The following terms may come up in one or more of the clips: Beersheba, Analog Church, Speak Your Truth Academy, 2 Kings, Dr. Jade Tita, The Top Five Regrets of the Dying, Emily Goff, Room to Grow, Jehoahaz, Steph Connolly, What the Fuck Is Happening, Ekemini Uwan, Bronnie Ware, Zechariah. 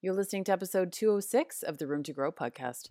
You're listening to episode 206 of the Room to Grow podcast.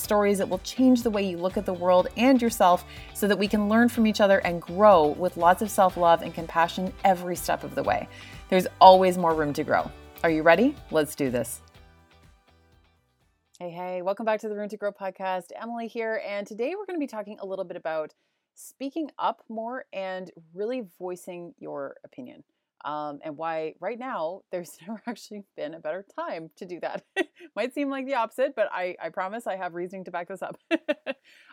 stories that will change the way you look at the world and yourself so that we can learn from each other and grow with lots of self-love and compassion every step of the way. There's always more room to grow. Are you ready? Let's do this. Hey, welcome back to the Room to Grow podcast. Emily here, and today we're going to be talking a little bit about speaking up more and really voicing your opinion. And why right now there's never actually been a better time to do that. Might seem like the opposite, but I promise I have reasoning to back this up.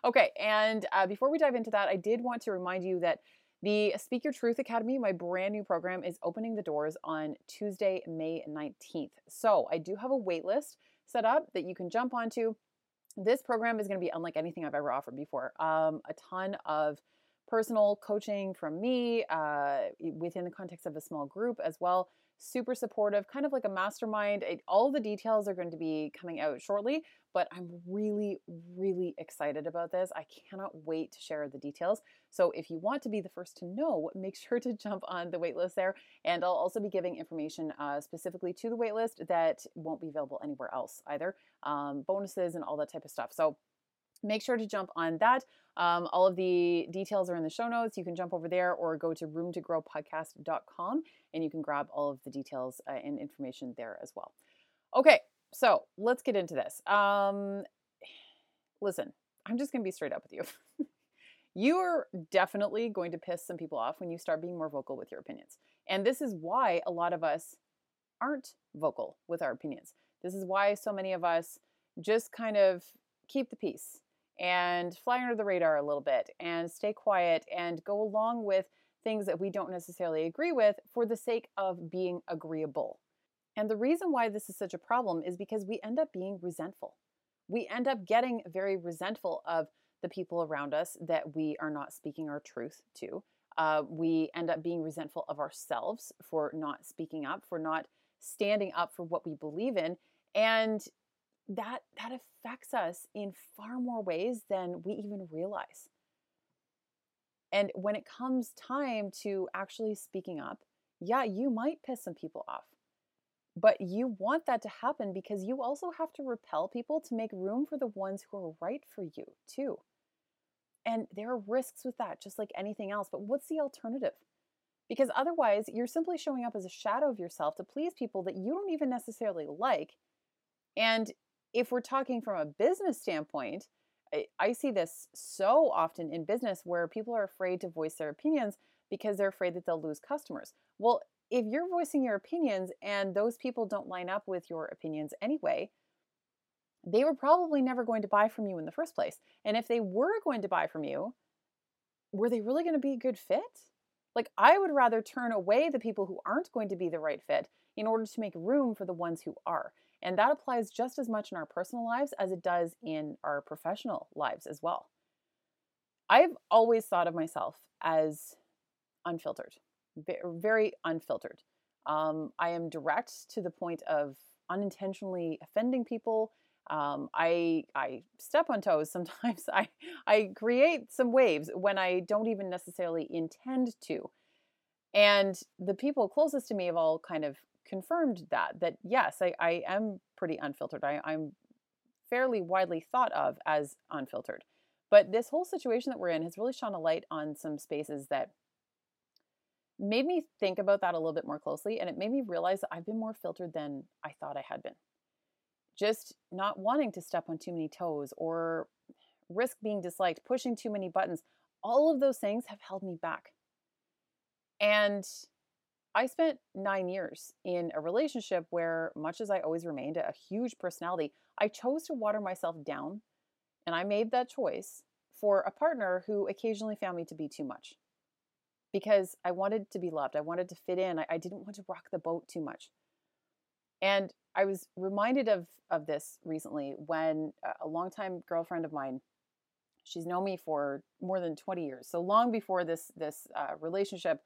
Okay. And before we dive into that, I did want to remind you that the Speak Your Truth Academy, my brand new program, is opening the doors on Tuesday, May 19th. So I do have a wait list set up that you can jump onto. This program is going to be unlike anything I've ever offered before. A ton of personal coaching from me within the context of a small group as well. Super supportive, kind of like a mastermind. All the details are going to be coming out shortly, but I'm really, really excited about this. I cannot wait to share the details. So if you want to be the first to know, make sure to jump on the waitlist there. And I'll also be giving information specifically to the waitlist that won't be available anywhere else either. Bonuses and all that type of stuff. So make sure to jump on that. All of the details are in the show notes. You can jump over there or go to roomtogrowpodcast.com and you can grab all of the details and information there as well. Okay, so let's get into this. Listen, I'm just going to be straight up with you. You are definitely going to piss some people off when you start being more vocal with your opinions. And this is why a lot of us aren't vocal with our opinions. This is why so many of us just kind of keep the peace and fly under the radar a little bit and stay quiet and go along with things that we don't necessarily agree with for the sake of being agreeable. And the reason why this is such a problem is because we end up being resentful. We end up getting very resentful of the people around us that we are not speaking our truth to. We end up being resentful of ourselves for not speaking up, for not standing up for what we believe in. And that affects us in far more ways than we even realize. And when it comes time to actually speaking up, yeah, you might piss some people off, but you want that to happen because you also have to repel people to make room for the ones who are right for you too. And there are risks with that, just like anything else, but what's the alternative? Because otherwise you're simply showing up as a shadow of yourself to please people that you don't even necessarily like. And if we're talking from a business standpoint, I see this so often in business where people are afraid to voice their opinions because they're afraid that they'll lose customers. Well, if you're voicing your opinions and those people don't line up with your opinions anyway, they were probably never going to buy from you in the first place. And if they were going to buy from you, were they really going to be a good fit? Like, I would rather turn away the people who aren't going to be the right fit in order to make room for the ones who are. And that applies just as much in our personal lives as it does in our professional lives as well. I've always thought of myself as unfiltered, very unfiltered. I am direct to the point of unintentionally offending people. I step on toes sometimes. I create some waves when I don't even necessarily intend to. And the people closest to me have all kind of confirmed that yes, I am pretty unfiltered. I'm fairly widely thought of as unfiltered. But this whole situation that we're in has really shone a light on some spaces that made me think about that a little bit more closely. And it made me realize that I've been more filtered than I thought I had been. Just not wanting to step on too many toes or risk being disliked, pushing too many buttons. All of those things have held me back. And I spent 9 years in a relationship where, much as I always remained a huge personality, I chose to water myself down, and I made that choice for a partner who occasionally found me to be too much. because I wanted to be loved. I wanted to fit in. I didn't want to rock the boat too much. And I was reminded of this recently when a longtime girlfriend of mine, she's known me for more than 20 years. So long before this relationship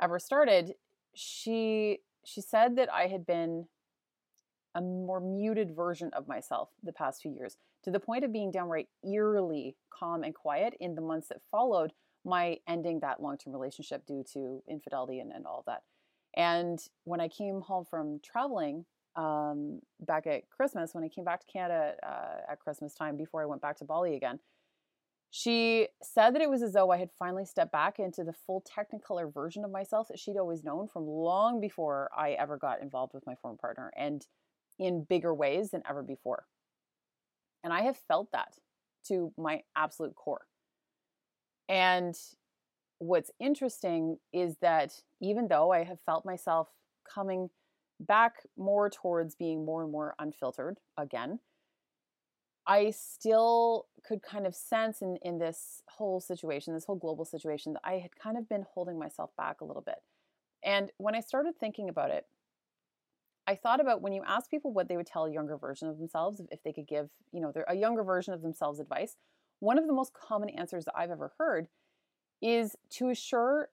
ever started, she said that I had been a more muted version of myself the past few years, to the point of being downright eerily calm and quiet in the months that followed my ending that long-term relationship due to infidelity and all of that. And when I came home from traveling back at Christmas, when I came back to Canada at Christmas time before I went back to Bali again, she said that it was as though I had finally stepped back into the full technicolor version of myself that she'd always known from long before I ever got involved with my former partner, and in bigger ways than ever before. And I have felt that to my absolute core. And what's interesting is that even though I have felt myself coming back more towards being more and more unfiltered again, I still could kind of sense in this whole situation, this whole global situation, that I had kind of been holding myself back a little bit. And when I started thinking about it, I thought about when you ask people what they would tell a younger version of themselves, if they could give, a younger version of themselves advice, one of the most common answers that I've ever heard is to assure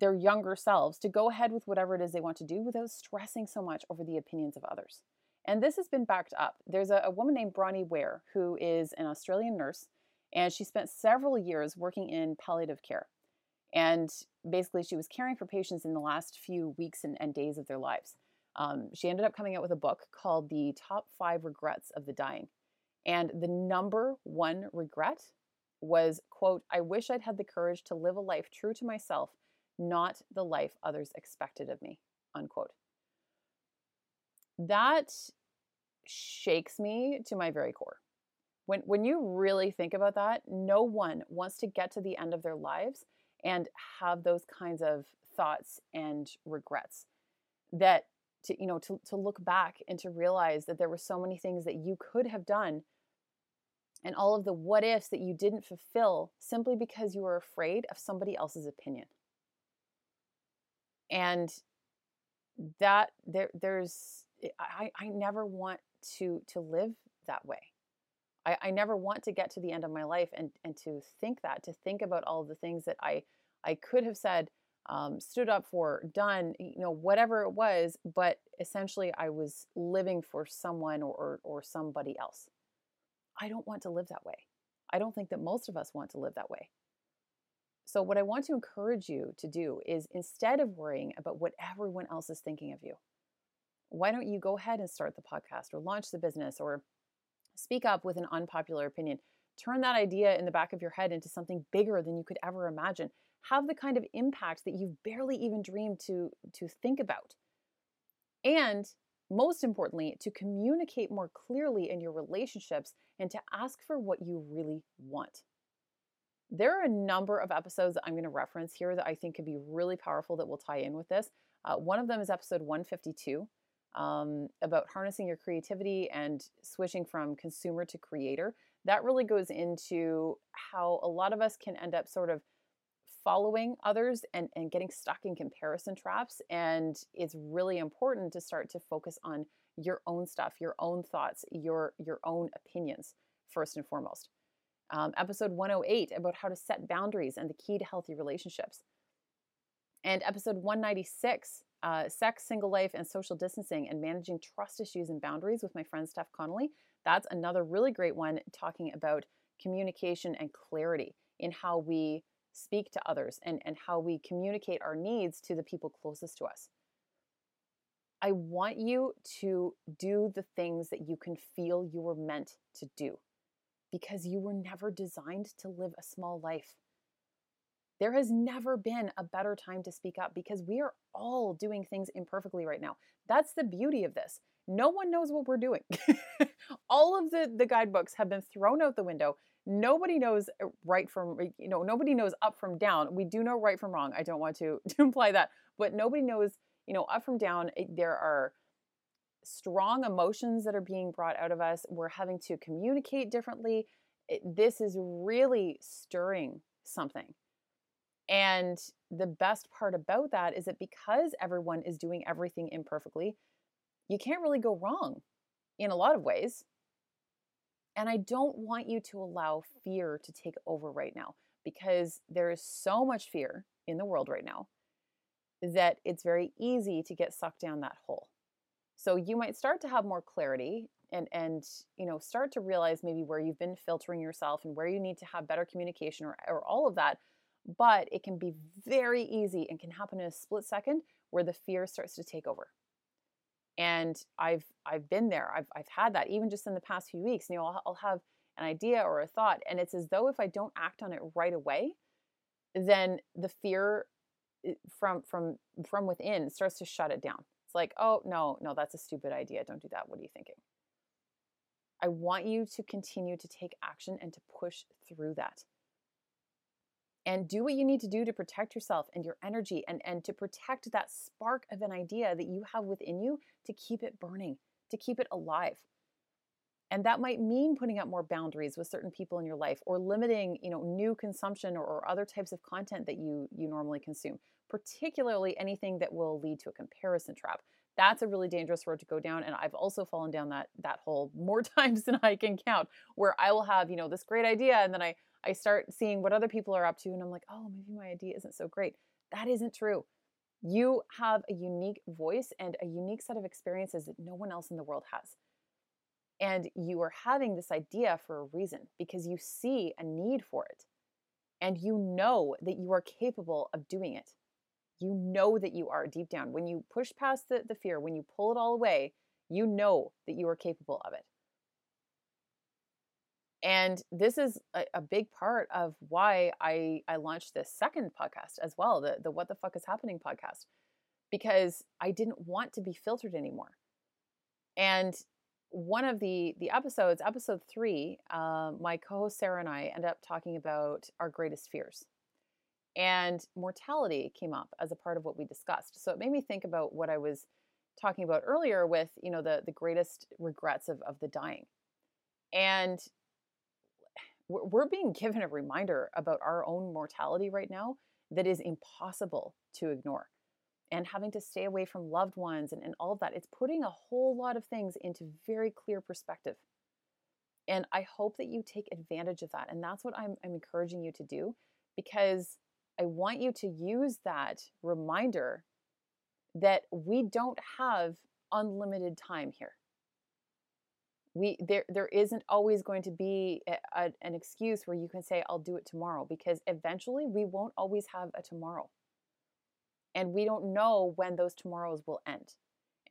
their younger selves to go ahead with whatever it is they want to do without stressing so much over the opinions of others. And this has been backed up. There's a woman named Bronnie Ware, who is an Australian nurse, and she spent several years working in palliative care. And basically, she was caring for patients in the last few weeks and days of their lives. She ended up coming out with a book called The Top Five Regrets of the Dying. And the number one regret was, quote, "I wish I'd had the courage to live a life true to myself, not the life others expected of me," unquote. That shakes me to my very core. When you really think about that, no one wants to get to the end of their lives and have those kinds of thoughts and regrets, that to look back and to realize that there were so many things that you could have done and all of the what ifs that you didn't fulfill simply because you were afraid of somebody else's opinion. And that there's I never want to live that way. I never want to get to the end of my life and to think about all of the things that I could have said, stood up for, done, whatever it was, but essentially I was living for someone or somebody else. I don't want to live that way. I don't think that most of us want to live that way. So what I want to encourage you to do is, instead of worrying about what everyone else is thinking of you, why don't you go ahead and start the podcast or launch the business or speak up with an unpopular opinion? Turn that idea in the back of your head into something bigger than you could ever imagine. Have the kind of impact that you've barely even dreamed to think about. And most importantly, to communicate more clearly in your relationships and to ask for what you really want. There are a number of episodes that I'm going to reference here that I think could be really powerful that will tie in with this. One of them is episode 152, about harnessing your creativity and switching from consumer to creator. That really goes into how a lot of us can end up sort of following others and getting stuck in comparison traps. And it's really important to start to focus on your own stuff, your own thoughts, your own opinions, first and foremost. Episode 108 about how to set boundaries and the key to healthy relationships. And episode 196, sex, single life, and social distancing and managing trust issues and boundaries with my friend Steph Connolly. That's another really great one, talking about communication and clarity in how we speak to others and how we communicate our needs to the people closest to us. I want you to do the things that you can feel you were meant to do, because you were never designed to live a small life. There has never been a better time to speak up, because we are all doing things imperfectly right now. That's the beauty of this. No one knows what we're doing. All of the guidebooks have been thrown out the window. Nobody knows right from, nobody knows up from down. We do know right from wrong. I don't want to imply that, but nobody knows, up from down. There are strong emotions that are being brought out of us. We're having to communicate differently. This is really stirring something. And the best part about that is that because everyone is doing everything imperfectly, you can't really go wrong in a lot of ways. And I don't want you to allow fear to take over right now, because there is so much fear in the world right now that it's very easy to get sucked down that hole. So you might start to have more clarity and you know, start to realize maybe where you've been filtering yourself and where you need to have better communication or all of that. But it can be very easy and can happen in a split second where the fear starts to take over. And I've been there. I've had that even just in the past few weeks. You know, I'll have an idea or a thought, and it's as though if I don't act on it right away, then the fear from within starts to shut it down. It's like, oh, no, that's a stupid idea. Don't do that. What are you thinking? I want you to continue to take action and to push through that. And do what you need to do to protect yourself and your energy and to protect that spark of an idea that you have within you, to keep it burning, to keep it alive. And that might mean putting up more boundaries with certain people in your life, or limiting, you know, new consumption or other types of content that you normally consume, particularly anything that will lead to a comparison trap. That's a really dangerous road to go down. And I've also fallen down that hole more times than I can count, where I will have, you know, this great idea, and then I start seeing what other people are up to, and I'm like, oh, maybe my idea isn't so great. That isn't true. You have a unique voice and a unique set of experiences that no one else in the world has. And you are having this idea for a reason, because you see a need for it. And you know that you are capable of doing it. You know that you are deep down. When you push past the fear, when you pull it all away, you know that you are capable of it. And this is a big part of why I launched this second podcast as well, the What the Fuck Is Happening podcast, because I didn't want to be filtered anymore. And one of the episodes, episode 3, my co-host Sarah and I ended up talking about our greatest fears. And mortality came up as a part of what we discussed. So it made me think about what I was talking about earlier with, you know, the greatest regrets of the dying. And we're being given a reminder about our own mortality right now that is impossible to ignore. And having to stay away from loved ones and all of that, it's putting a whole lot of things into very clear perspective. And I hope that you take advantage of that. And that's what I'm encouraging you to do, because I want you to use that reminder that we don't have unlimited time here. There isn't always going to be an excuse where you can say, I'll do it tomorrow, because eventually we won't always have a tomorrow. And we don't know when those tomorrows will end.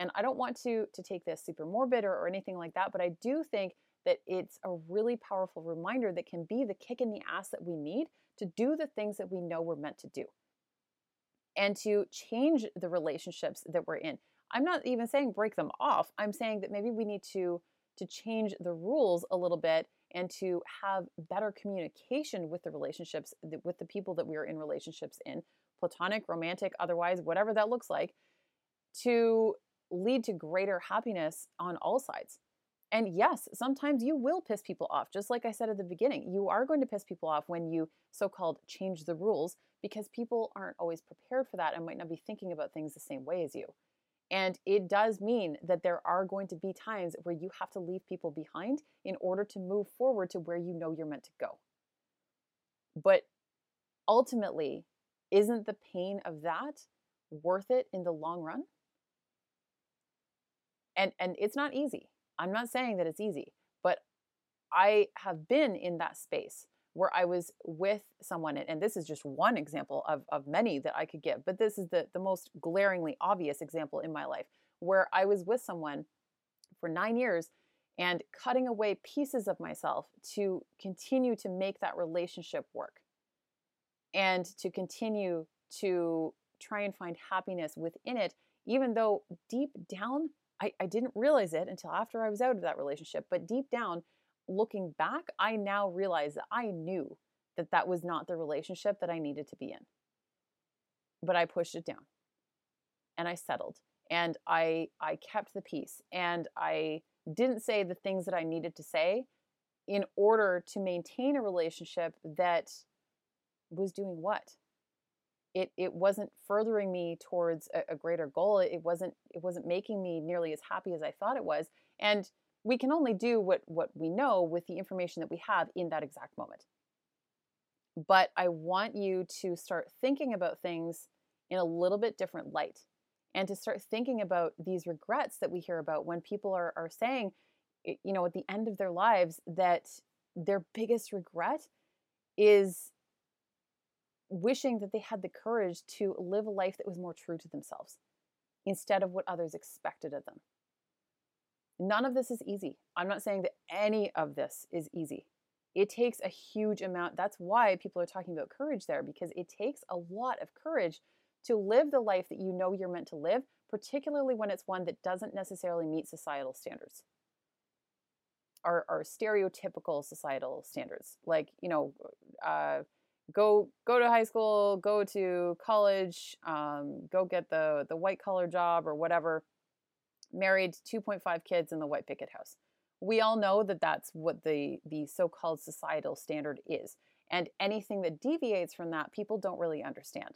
And I don't want to take this super morbid or anything like that, but I do think that it's a really powerful reminder that can be the kick in the ass that we need to do the things that we know we're meant to do, and to change the relationships that we're in. I'm not even saying break them off. I'm saying that maybe we need to change the rules a little bit and to have better communication with the relationships, with the people that we are in relationships in, platonic, romantic, otherwise, whatever that looks like, to lead to greater happiness on all sides. And yes, sometimes you will piss people off. Just like I said at the beginning, you are going to piss people off when you so-called change the rules, because people aren't always prepared for that and might not be thinking about things the same way as you. And it does mean that there are going to be times where you have to leave people behind in order to move forward to where you know you're meant to go. But ultimately, isn't the pain of that worth it in the long run? And it's not easy. I'm not saying that it's easy, but I have been in that space where I was with someone, and this is just one example of many that I could give, but this is the most glaringly obvious example in my life, where I was with someone for 9 years and cutting away pieces of myself to continue to make that relationship work and to continue to try and find happiness within it, even though deep down, I didn't realize it until after I was out of that relationship, but deep down, looking back, I now realize that I knew that that was not the relationship that I needed to be in. But I pushed it down and I settled and I kept the peace and I didn't say the things that I needed to say in order to maintain a relationship that was doing what? it wasn't furthering me towards a greater goal. It wasn't making me nearly as happy as I thought it was. And we can only do what we know with the information that we have in that exact moment. But I want you to start thinking about things in a little bit different light, and to start thinking about these regrets that we hear about when people are saying, you know, at the end of their lives, that their biggest regret is wishing that they had the courage to live a life that was more true to themselves instead of what others expected of them. None of this is easy. I'm not saying that any of this is easy. It takes a huge amount. That's why people are talking about courage there, because it takes a lot of courage to live the life that you know you're meant to live, particularly when it's one that doesn't necessarily meet societal standards. Our stereotypical societal standards, like, you know, go to high school, go to college, go get the white collar job or whatever, married, 2.5 kids in the white picket house. We all know that that's what the so-called societal standard is. And anything that deviates from that, people don't really understand.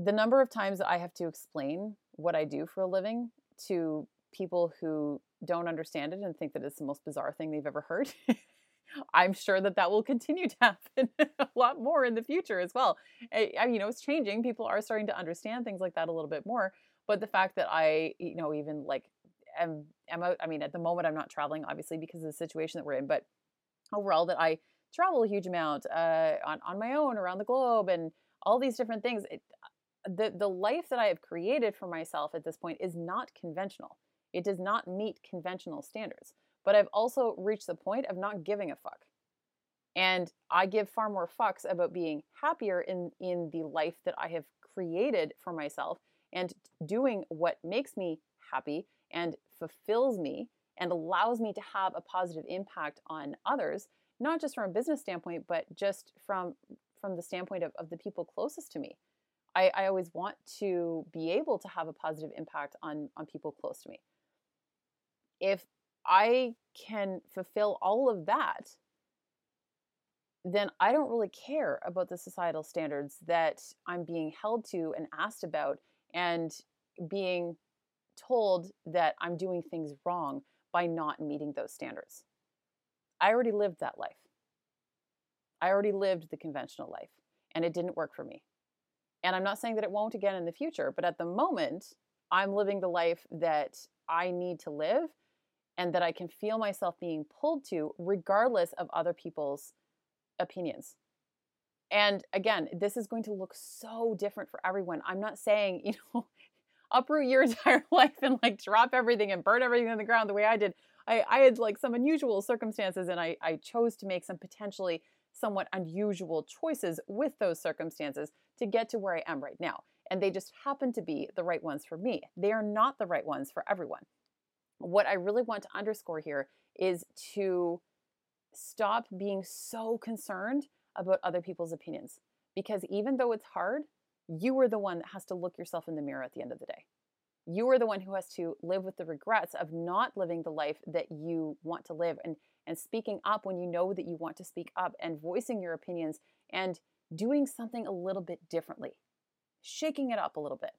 The number of times that I have to explain what I do for a living to people who don't understand it and think that it's the most bizarre thing they've ever heard. I'm sure that will continue to happen a lot more in the future as well. It's changing. People are starting to understand things like that a little bit more. But the fact that I, you know, even like am out, I mean, at the moment I'm not traveling, obviously, because of the situation that we're in, but overall that I travel a huge amount on my own around the globe and all these different things. The life that I have created for myself at this point is not conventional. It does not meet conventional standards. But I've also reached the point of not giving a fuck. And I give far more fucks about being happier in the life that I have created for myself and doing what makes me happy and fulfills me and allows me to have a positive impact on others, not just from a business standpoint, but just from the standpoint of the people closest to me. I always want to be able to have a positive impact on people close to me. If I can fulfill all of that, then I don't really care about the societal standards that I'm being held to and asked about and being told that I'm doing things wrong by not meeting those standards. I already lived that life. I already lived the conventional life, and it didn't work for me. And I'm not saying that it won't again in the future, but at the moment, I'm living the life that I need to live and that I can feel myself being pulled to regardless of other people's opinions. And again, this is going to look so different for everyone. I'm not saying, you know, uproot your entire life and like drop everything and burn everything on the ground the way I did. I had like some unusual circumstances and I chose to make some potentially somewhat unusual choices with those circumstances to get to where I am right now. And they just happen to be the right ones for me. They are not the right ones for everyone. What I really want to underscore here is to stop being so concerned about other people's opinions, because even though it's hard, you are the one that has to look yourself in the mirror at the end of the day. You are the one who has to live with the regrets of not living the life that you want to live and speaking up when you know that you want to speak up and voicing your opinions and doing something a little bit differently, shaking it up a little bit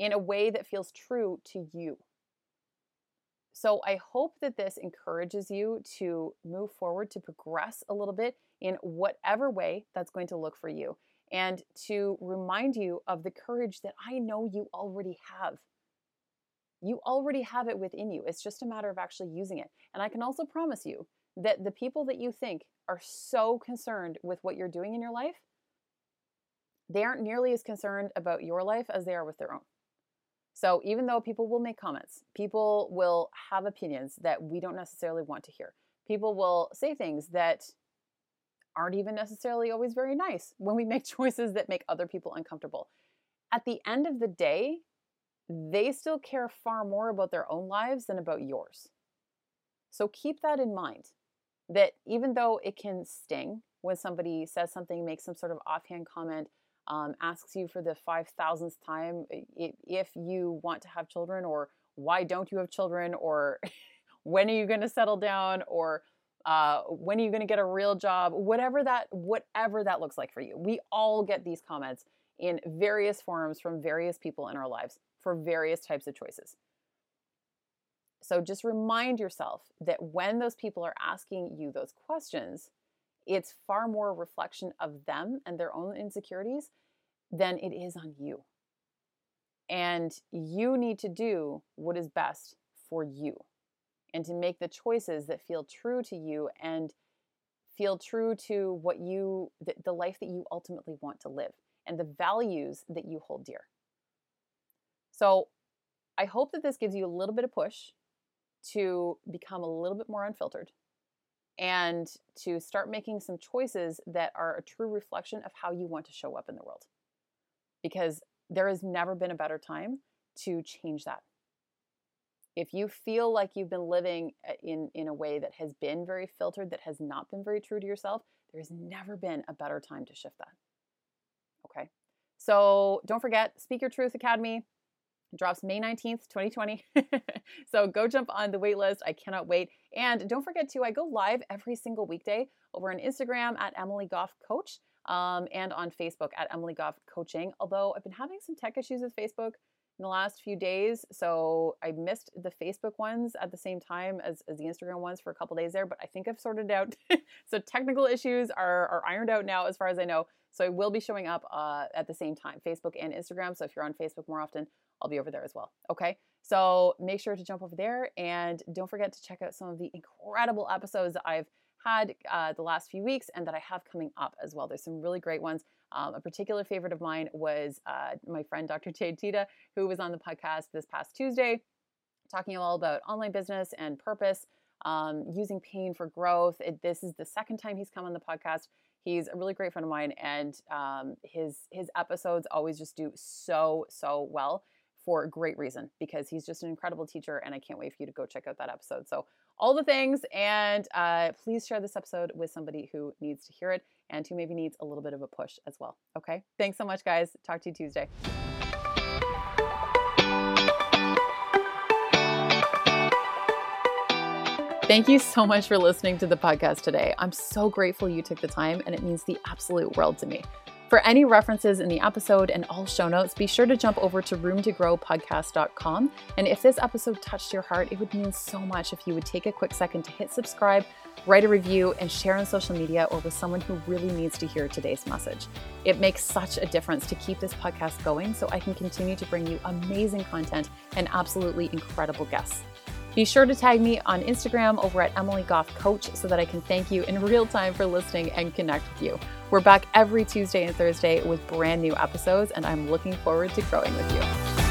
in a way that feels true to you. So I hope that this encourages you to move forward, to progress a little bit in whatever way that's going to look for you, and to remind you of the courage that I know you already have. You already have it within you. It's just a matter of actually using it. And I can also promise you that the people that you think are so concerned with what you're doing in your life, they aren't nearly as concerned about your life as they are with their own. So even though people will make comments, people will have opinions that we don't necessarily want to hear. People will say things that aren't even necessarily always very nice when we make choices that make other people uncomfortable. At the end of the day, they still care far more about their own lives than about yours. So keep that in mind, that even though it can sting when somebody says something, makes some sort of offhand comment, asks you for the 5,000th time if you want to have children, or why don't you have children, or when are you going to settle down, or When are you going to get a real job? Whatever that looks like for you. We all get these comments in various forms from various people in our lives for various types of choices. So just remind yourself that when those people are asking you those questions, it's far more a reflection of them and their own insecurities than it is on you. And you need to do what is best for you and to make the choices that feel true to you and feel true to what you, the life that you ultimately want to live and the values that you hold dear. So I hope that this gives you a little bit of push to become a little bit more unfiltered and to start making some choices that are a true reflection of how you want to show up in the world. Because there has never been a better time to change that. If you feel like you've been living in a way that has been very filtered, that has not been very true to yourself, there's never been a better time to shift that. Okay? So don't forget, Speak Your Truth Academy drops May 19th, 2020. So go jump on the wait list. I cannot wait. And don't forget too, I go live every single weekday over on Instagram at Emily Goff Coach and on Facebook at Emily Goff Coaching. Although I've been having some tech issues with Facebook in the last few days. So I missed the Facebook ones at the same time as the Instagram ones for a couple days there, but I think I've sorted it out. So technical issues are ironed out now as far as I know. So I will be showing up at the same time, Facebook and Instagram. So if you're on Facebook more often, I'll be over there as well. Okay. So make sure to jump over there and don't forget to check out some of the incredible episodes that I've had the last few weeks and that I have coming up as well. There's some really great ones. A particular favorite of mine was my friend, Dr. Jade Tita, who was on the podcast this past Tuesday, talking all about online business and purpose, using pain for growth. This is the second time he's come on the podcast. He's a really great friend of mine, and his episodes always just do so well for a great reason, because he's just an incredible teacher, and I can't wait for you to go check out that episode. So all the things, and please share this episode with somebody who needs to hear it and who maybe needs a little bit of a push as well. Okay? Thanks so much, guys. Talk to you Tuesday. Thank you so much for listening to the podcast today. I'm so grateful you took the time, and it means the absolute world to me. For any references in the episode and all show notes, be sure to jump over to roomtogrowpodcast.com. And if this episode touched your heart, it would mean so much if you would take a quick second to hit subscribe, write a review, and share on social media or with someone who really needs to hear today's message. It makes such a difference to keep this podcast going so I can continue to bring you amazing content and absolutely incredible guests. Be sure to tag me on Instagram over at Emily Goff Coach so that I can thank you in real time for listening and connect with you. We're back every Tuesday and Thursday with brand new episodes, and I'm looking forward to growing with you.